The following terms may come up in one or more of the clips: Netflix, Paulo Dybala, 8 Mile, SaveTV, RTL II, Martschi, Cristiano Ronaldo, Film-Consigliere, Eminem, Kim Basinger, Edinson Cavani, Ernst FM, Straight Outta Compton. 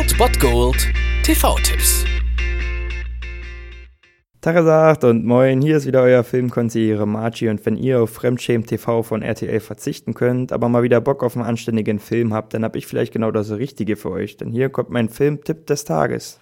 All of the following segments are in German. Old But Gold TV-Tipps. Tagesacht und moin, hier ist wieder euer Filmkonsigliere Martschi, und wenn ihr auf Fremdschämen TV von RTL verzichten könnt, aber mal wieder Bock auf einen anständigen Film habt, dann hab ich vielleicht genau das Richtige für euch, denn hier kommt mein Filmtipp des Tages.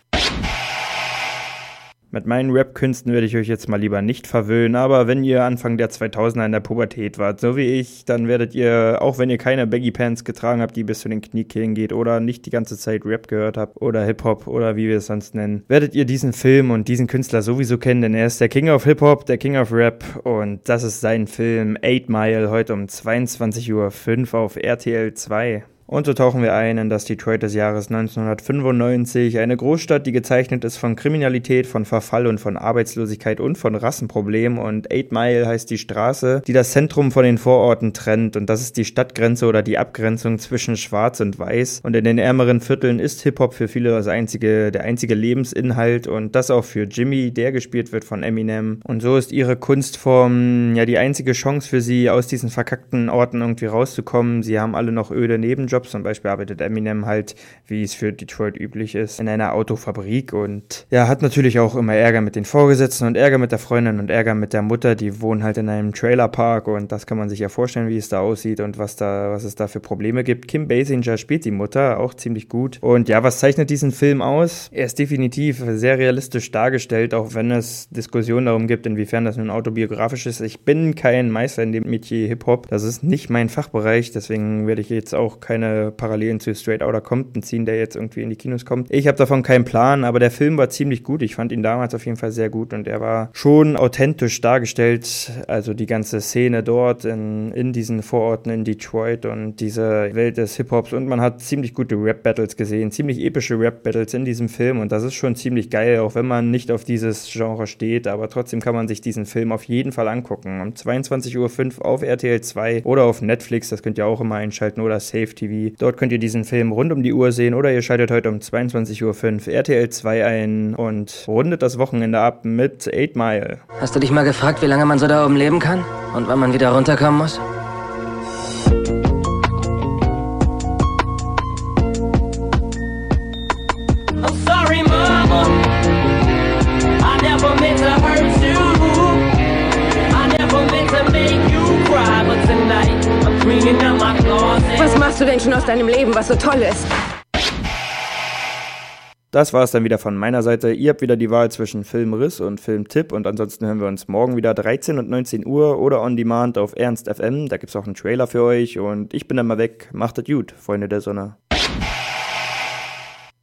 Mit meinen Rap-Künsten werde ich euch jetzt mal lieber nicht verwöhnen, aber wenn ihr Anfang der 2000er in der Pubertät wart, so wie ich, dann werdet ihr, auch wenn ihr keine Baggy-Pants getragen habt, die bis zu den Kniekehlen geht, oder nicht die ganze Zeit Rap gehört habt oder Hip-Hop oder wie wir es sonst nennen, werdet ihr diesen Film und diesen Künstler sowieso kennen, denn er ist der King of Hip-Hop, der King of Rap, und das ist sein Film 8 Mile, heute um 22:05 Uhr auf RTL 2. Und so tauchen wir ein in das Detroit des Jahres 1995, eine Großstadt, die gezeichnet ist von Kriminalität, von Verfall und von Arbeitslosigkeit und von Rassenproblemen. Und 8 Mile heißt die Straße, die das Zentrum von den Vororten trennt, und das ist die Stadtgrenze oder die Abgrenzung zwischen Schwarz und Weiß. Und in den ärmeren Vierteln ist Hip-Hop für viele der einzige Lebensinhalt, und das auch für Jimmy, der gespielt wird von Eminem. Und so ist ihre Kunstform ja die einzige Chance für sie, aus diesen verkackten Orten irgendwie rauszukommen. Sie haben alle noch öde Nebenjobs. Zum Beispiel arbeitet Eminem halt, wie es für Detroit üblich ist, in einer Autofabrik, und ja, hat natürlich auch immer Ärger mit den Vorgesetzten und Ärger mit der Freundin und Ärger mit der Mutter, die wohnen halt in einem Trailerpark, und das kann man sich ja vorstellen, wie es da aussieht und was es da für Probleme gibt. Kim Basinger spielt die Mutter auch ziemlich gut, und ja, was zeichnet diesen Film aus? Er ist definitiv sehr realistisch dargestellt, auch wenn es Diskussionen darum gibt, inwiefern das nun autobiografisch ist. Ich bin kein Meister in dem Metier Hip-Hop, das ist nicht mein Fachbereich, deswegen werde ich jetzt auch keine Parallelen zu Straight Outta Compton ziehen, der jetzt irgendwie in die Kinos kommt. Ich habe davon keinen Plan, aber der Film war ziemlich gut. Ich fand ihn damals auf jeden Fall sehr gut, und er war schon authentisch dargestellt. Also die ganze Szene dort in diesen Vororten in Detroit und diese Welt des Hip-Hops, und man hat ziemlich gute Rap-Battles gesehen, ziemlich epische Rap-Battles in diesem Film, und das ist schon ziemlich geil, auch wenn man nicht auf dieses Genre steht, aber trotzdem kann man sich diesen Film auf jeden Fall angucken. Um 22:05 Uhr auf RTL 2 oder auf Netflix, das könnt ihr auch immer einschalten, oder SaveTV. Dort könnt ihr diesen Film rund um die Uhr sehen, oder ihr schaltet heute um 22:05 Uhr RTL 2 ein und rundet das Wochenende ab mit 8 Mile. Hast du dich mal gefragt, wie lange man so da oben leben kann und wann man wieder runterkommen muss? I'm sorry, Mama. I never meant to hurt you. I never meant to make you cry, but tonight I'm cleaning up my closet. Was machst du denn schon aus deinem Leben, was so toll ist? Das war's dann wieder von meiner Seite. Ihr habt wieder die Wahl zwischen Filmriss und Filmtipp, und ansonsten hören wir uns morgen wieder 13 und 19 Uhr oder on demand auf Ernst FM. Da gibt's auch einen Trailer für euch, und ich bin dann mal weg. Macht es gut, Freunde der Sonne.